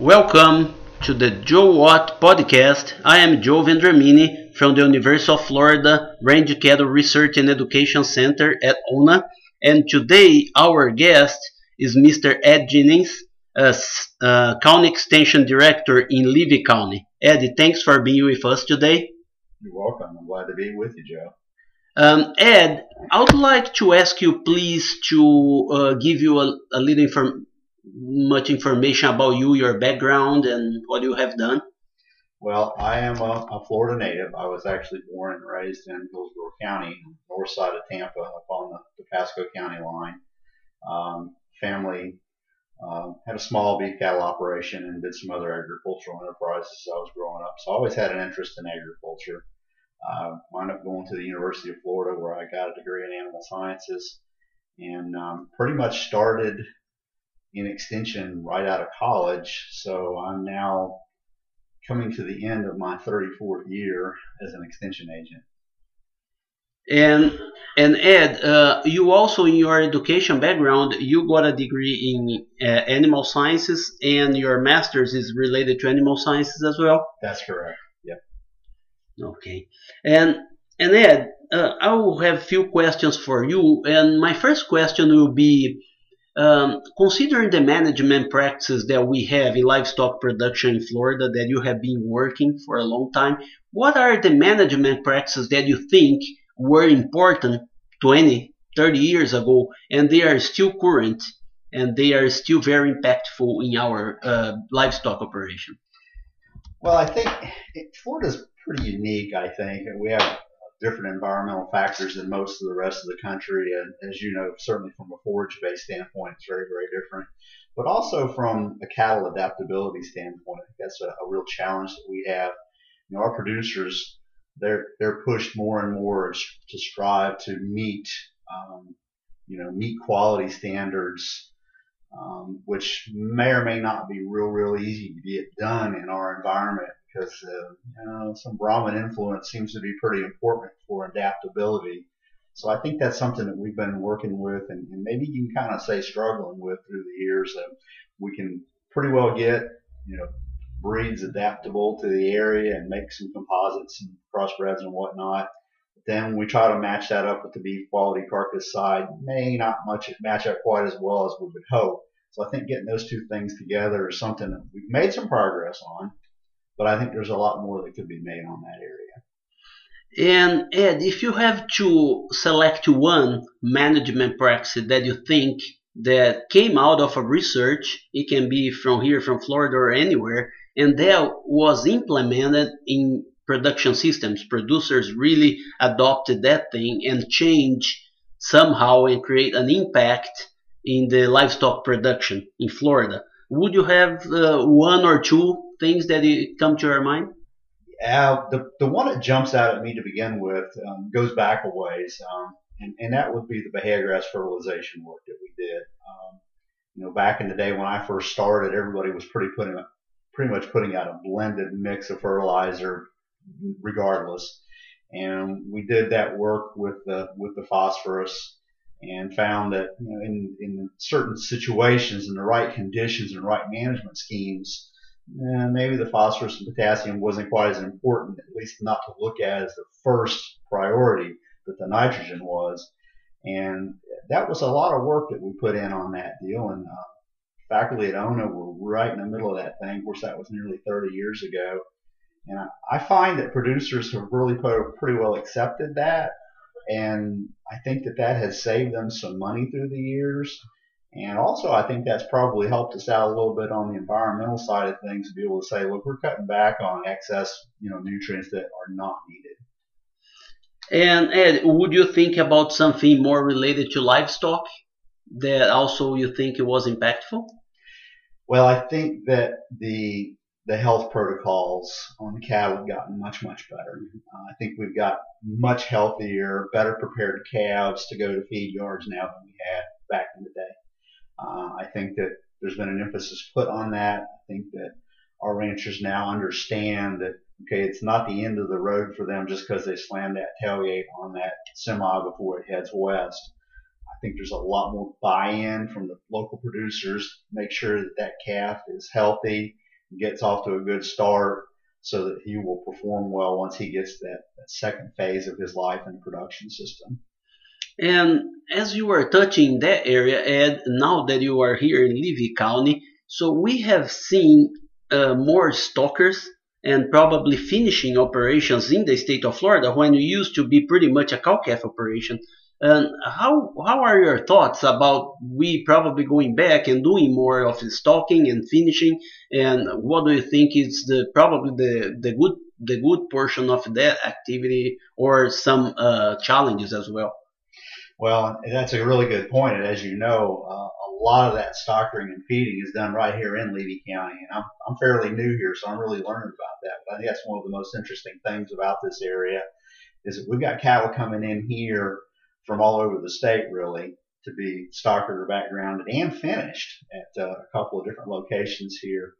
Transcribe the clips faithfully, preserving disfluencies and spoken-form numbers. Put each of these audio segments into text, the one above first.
Welcome to the Joe Watt Podcast. I am Joe Vendramini from the University of Florida Range Cattle Research and Education Center at O N A, and today our guest is Mister Ed Jennings, uh, uh, County Extension Director in Levy County. Ed, thanks for being with us today. You're welcome. I'm glad to be with you, Joe. Um, Ed, I would like to ask you please to uh, give you a, a little information much information about you, your background, and what you have done. Well, I am a, a Florida native. I was actually born and raised in Hillsborough County, north side of Tampa, up on the, the Pasco County line. Um, family um, had a small beef cattle operation and did some other agricultural enterprises as I was growing up. So I always had an interest in agriculture. I uh, wound up going to the University of Florida, where I got a degree in animal sciences, and um, pretty much started in extension right out of college. So I'm now coming to the end of my thirty-fourth year as an extension agent. And and Ed, uh, you also, in your education background, you got a degree in uh, animal sciences, and your master's is related to animal sciences as well? That's correct, yep. Okay. And, and Ed, uh, I will have a few questions for you, and my first question will be, Um, considering the management practices that we have in livestock production in Florida that you have been working for a long time, what are the management practices that you think were important twenty, thirty years ago, and they are still current, and they are still very impactful in our uh, livestock operation? Well, I think Florida's pretty unique, I think. We have different environmental factors than most of the rest of the country. And as you know, certainly from a forage-based standpoint, it's very, very different. But also from a cattle adaptability standpoint, that's a, a real challenge that we have. You know, our producers, they're they're pushed more and more to strive to meet, um, you know, meet quality standards, um, which may or may not be real, real easy to get done in our environment, because uh, you know, some Brahman influence seems to be pretty important for adaptability. So I think that's something that we've been working with, and, and maybe you can kind of say struggling with through the years. That we can pretty well get, you know, breeds adaptable to the area and make some composites and crossbreds and whatnot. But then we try to match that up with the beef quality carcass side. May not much match up quite as well as we would hope. So I think getting those two things together is something that we've made some progress on, but I think there's a lot more that could be made on that area. And Ed, if you have to select one management practice that you think that came out of a research, it can be from here, from Florida, or anywhere, and that was implemented in production systems. Producers really adopted that thing and changed somehow and create an impact in the livestock production in Florida. Would you have uh, one or two things that come to your mind? Uh, the, the one that jumps out at me to begin with um, goes back a ways, um, and, and that would be the Bahia grass fertilization work that we did. Um, you know, back in the day when I first started, everybody was pretty putting pretty much putting out a blended mix of fertilizer, regardless. And we did that work with the with the phosphorus, and found that, you know, in in certain situations, in the right conditions and right management schemes, and maybe the phosphorus and potassium wasn't quite as important, at least not to look at as the first priority that the nitrogen was. And that was a lot of work that we put in on that deal. And uh, faculty at O N A were right in the middle of that thing. Of course, that was nearly thirty years ago. And I, I find that producers have really pretty well accepted that. And I think that that has saved them some money through the years. And also, I think that's probably helped us out a little bit on the environmental side of things to be able to say, look, we're cutting back on excess, you know, nutrients that are not needed. And Ed, would you think about something more related to livestock that also you think it was impactful? Well, I think that the the health protocols on the cattle have gotten much, much better. Uh, I think we've got much healthier, better prepared calves to go to feed yards now than we had back in the day. Uh, I think that there's been an emphasis put on that. I think that our ranchers now understand that, okay, it's not the end of the road for them just because they slammed that tailgate on that semi before it heads west. I think there's a lot more buy-in from the local producers to make sure that that calf is healthy gets off to a good start so that he will perform well once he gets that, that second phase of his life in the production system. And as you were touching that area, Ed, now that you are here in Levy County, so we have seen uh, more stockers and probably finishing operations in the state of Florida when it used to be pretty much a cow-calf operation. And how how are your thoughts about we probably going back and doing more of stocking and finishing? And what do you think is the probably the, the good the good portion of that activity, or some uh, challenges as well? Well, that's a really good point. And as you know, uh, a lot of that stockering and feeding is done right here in Levy County. And I'm I'm fairly new here, so I'm really learning about that. But I think that's one of the most interesting things about this area is that we've got cattle coming in here from all over the state, really, to be stockered or backgrounded and finished at uh, a couple of different locations here.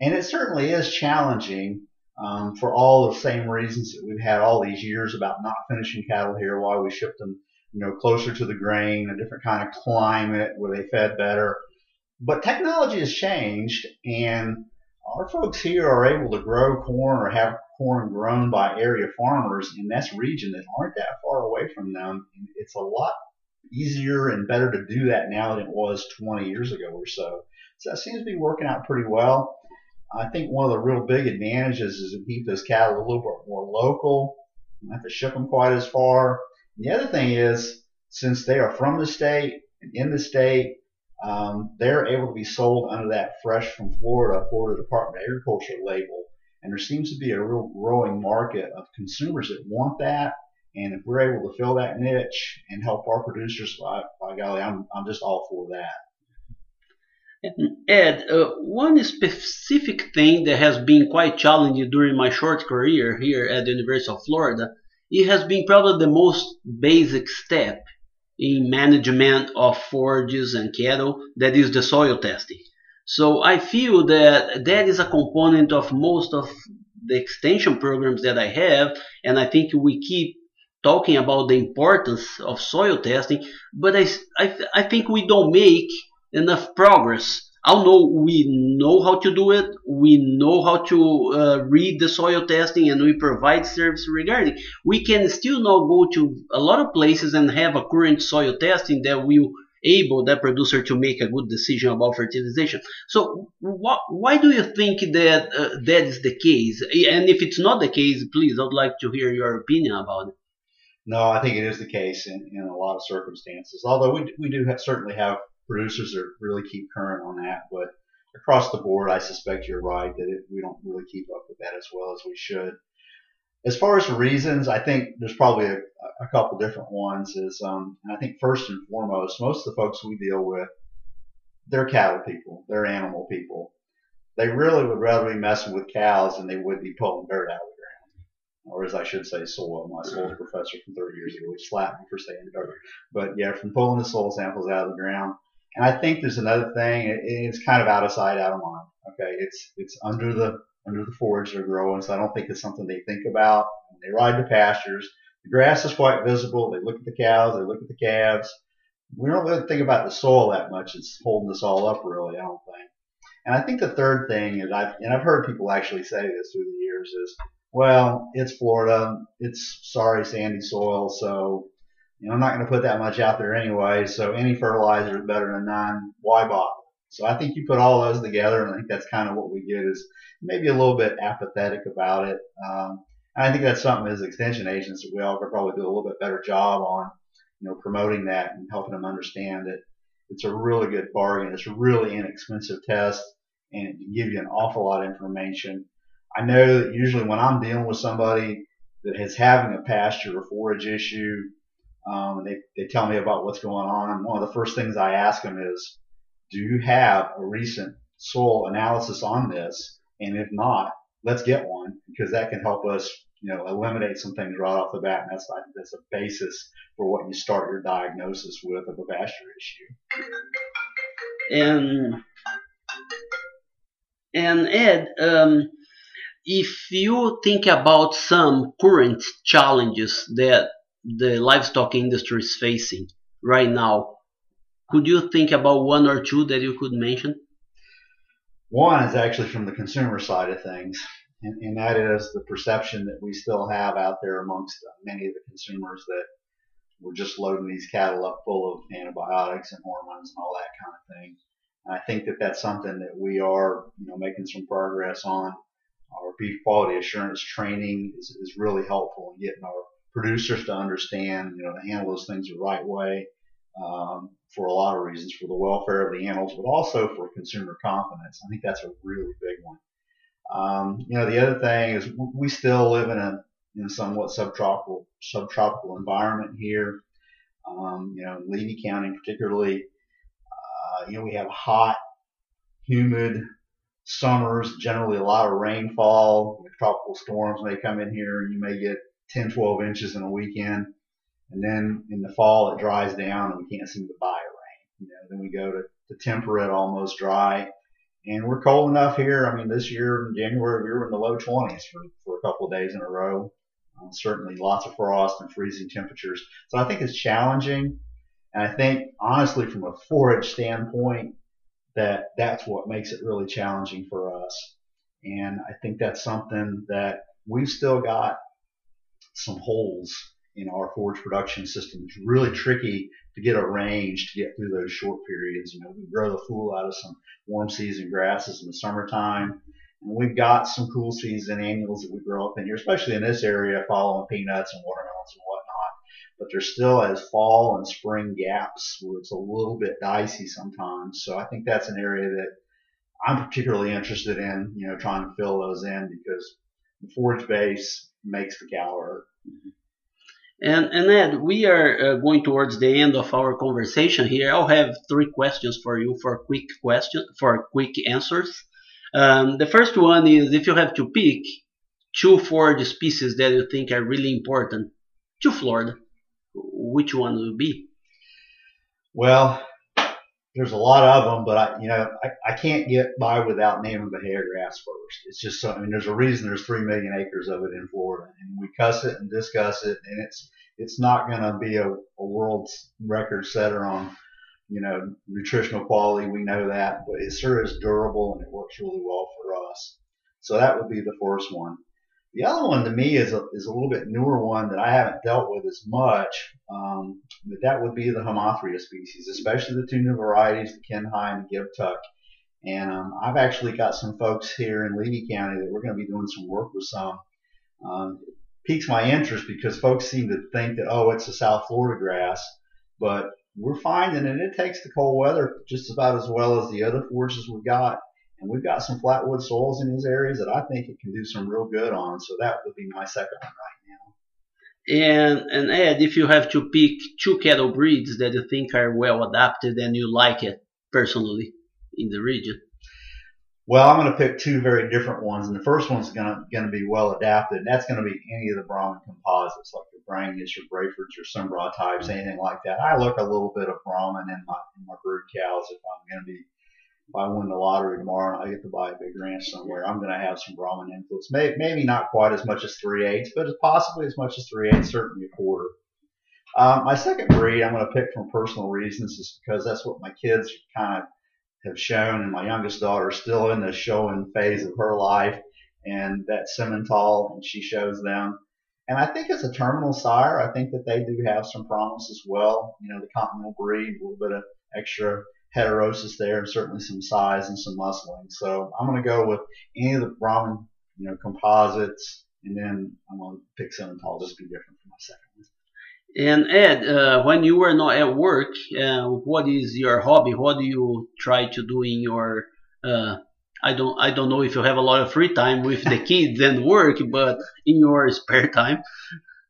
And it certainly is challenging um, for all the same reasons that we've had all these years about not finishing cattle here, why we shipped them, you know, closer to the grain, a different kind of climate where they fed better. But technology has changed, and our folks here are able to grow corn or have corn grown by area farmers in this region that aren't that far away from them. It's a lot easier and better to do that now than it was twenty years ago or so. So that seems to be working out pretty well. I think one of the real big advantages is to keep those cattle a little bit more local. You don't have to ship them quite as far. And the other thing is, since they are from the state and in the state, um, they're able to be sold under that fresh from Florida, Florida Department of Agriculture label. And there seems to be a real growing market of consumers that want that. And if we're able to fill that niche and help our producers, by, by golly, I'm, I'm just all for that. Ed, uh, one specific thing that has been quite challenging during my short career here at the University of Florida, it has been probably the most basic step in management of forages and cattle, that is the soil testing. So I feel that that is a component of most of the extension programs that I have, and I think we keep talking about the importance of soil testing, but I, I, I think we don't make enough progress. Although we know how to do it, we know how to uh, read the soil testing, and we provide service regarding. We can still now go to a lot of places and have a current soil testing that will able that producer to make a good decision about fertilization. So wh- why do you think that uh, that is the case? And if it's not the case, please, I'd like to hear your opinion about it. No, I think it is the case in, in a lot of circumstances, although we, we do have, certainly have producers that really keep current on that. But across the board, I suspect you're right that it, we don't really keep up with that as well as we should. As far as reasons, I think there's probably a, a couple different ones. Is um, and I think first and foremost, most of the folks we deal with, they're cattle people, they're animal people. They really would rather be messing with cows than they would be pulling dirt out of the ground, or as I should say, soil. My soil professor from thirty years ago would slap me for saying dirt, but yeah, from pulling the soil samples out of the ground. And I think there's another thing. It, it's kind of out of sight, out of mind. Okay, it's it's under the under the forage they're growing, so I don't think it's something they think about. When they ride the pastures, the grass is quite visible. They look at the cows, they look at the calves. We don't really think about the soil that much. It's holding us all up, really, I don't think. And I think the third thing is, I've, and I've heard people actually say this through the years, is, well, it's Florida. It's sorry, sandy soil, so you know, I'm not going to put that much out there anyway, so any fertilizer is better than none. Why bother? So I think you put all those together, and I think that's kind of what we get is maybe a little bit apathetic about it. Um, and I think that's something as extension agents that we all could probably do a little bit better job on, you know, promoting that and helping them understand that it's a really good bargain. It's a really inexpensive test, and it can give you an awful lot of information. I know that usually when I'm dealing with somebody that is having a pasture or forage issue, um, they, they tell me about what's going on. One of the first things I ask them is, do you have a recent soil analysis on this? And if not, let's get one, because that can help us, you know, eliminate some things right off the bat. And that's, I think that's a basis for what you start your diagnosis with of a pasture issue. And, and Ed, um, if you think about some current challenges that the livestock industry is facing right now, could you think about one or two that you could mention? One is actually from the consumer side of things, and, and that is the perception that we still have out there amongst many of the consumers that we're just loading these cattle up full of antibiotics and hormones and all that kind of thing. And I think that that's something that we are, you know, making some progress on. Our beef quality assurance training is, is really helpful in getting our producers to understand, you know, to handle those things the right way, um, for a lot of reasons, for the welfare of the animals, but also for consumer confidence. I think that's a really big one. Um, you know, the other thing is we still live in a in somewhat subtropical subtropical environment here. Um, you know, Levy County particularly, uh, you know, we have hot, humid summers, generally a lot of rainfall. Tropical storms may come in here, and you may get ten, twelve inches in a weekend. And then in the fall, it dries down, and we can't seem to buy rain. You know, then we go to, to temperate, almost dry. And we're cold enough here. I mean, this year in January, we were in the low twenties for, for a couple of days in a row. Um, certainly lots of frost and freezing temperatures. So I think it's challenging. And I think, honestly, from a forage standpoint, that that's what makes it really challenging for us. And I think that's something that we've still got some holes in our forage production system. It's really tricky to get a range to get through those short periods. You know, we grow the fool out of some warm season grasses in the summertime. And we've got some cool season annuals that we grow up in here, especially in this area, following peanuts and watermelons and whatnot. But there's still as fall and spring gaps where it's a little bit dicey sometimes. So I think that's an area that I'm particularly interested in, you know, trying to fill those in, because the forage base makes the cow hurt. And, and Ed, we are uh, going towards the end of our conversation here. I'll have three questions for you for quick question for quick answers. Um, the first one is, if you have to pick two forage species that you think are really important to Florida, which one would be? Well, there's a lot of them, but I, you know, I, I can't get by without naming Bahia grass first. It's just so, I mean, there's a reason there's three million acres of it in Florida, and we cuss it and discuss it, and it's it's not going to be a, a world record setter on, you know, nutritional quality. We know that, but it sure is durable and it works really well for us. So that would be the first one. The other one to me is a, is a little bit newer one that I haven't dealt with as much, um, but that would be the Homothria species, especially the two new varieties, the Ken High and the Gibbtuck. And um, I've actually got some folks here in Levy County that we're going to be doing some work with some. Um, it piques my interest because folks seem to think that, oh, it's a South Florida grass, but we're finding that it takes the cold weather just about as well as the other forages we've got. And we've got some flatwood soils in these areas that I think it can do some real good on. So that would be my second one right now. And, and Ed, if you have to pick two cattle breeds that you think are well adapted and you like it personally in the region. Well, I'm going to pick two very different ones. And the first one's going to, going to be well adapted. And that's going to be any of the Brahman composites, like your Brangus, your Brafords, your Simbrah types, anything like that. I look a little bit of Brahman in my, in my brood cows if I'm going to be. If I win the lottery tomorrow and I get to buy a big ranch somewhere, I'm going to have some Brahman influence. Maybe, maybe not quite as much as three-eighths, but possibly as much as three-eighths, certainly a quarter. Um, my second breed I'm going to pick from personal reasons is because that's what my kids kind of have shown, and my youngest daughter is still in the showing phase of her life, and that's Simmental, and she shows them. And I think as a terminal sire, I think that they do have some promise as well. You know, the continental breed, a little bit of extra heterosis there, and certainly some size and some muscling. So I'm going to go with any of the Brahman, you know, composites, and then I'm going to pick Simmental, just be different for my second. And Ed, uh, when you were not at work, uh, what is your hobby? What do you try to do in your? Uh, I don't, I don't know if you have a lot of free time with the kids and work, but in your spare time.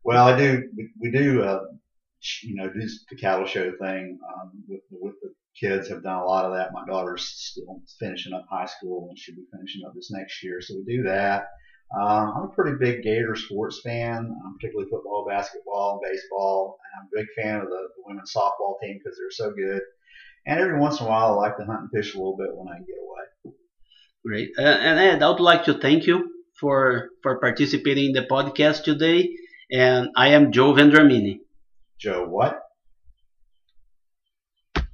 Well, I do. We, we do, uh, you know, do the cattle show thing um, with with the kids have done a lot of that. My daughter's still finishing up high school and she'll be finishing up this next year, so we do that. Um, I'm a pretty big Gator sports fan, um, particularly football, basketball, and baseball. And I'm a big fan of the, the women's softball team because they're so good. And every once in a while, I like to hunt and fish a little bit when I get away. Great. Uh, and Ed, I would like to thank you for, for participating in the podcast today. And I am Joe Vendramini. Joe what?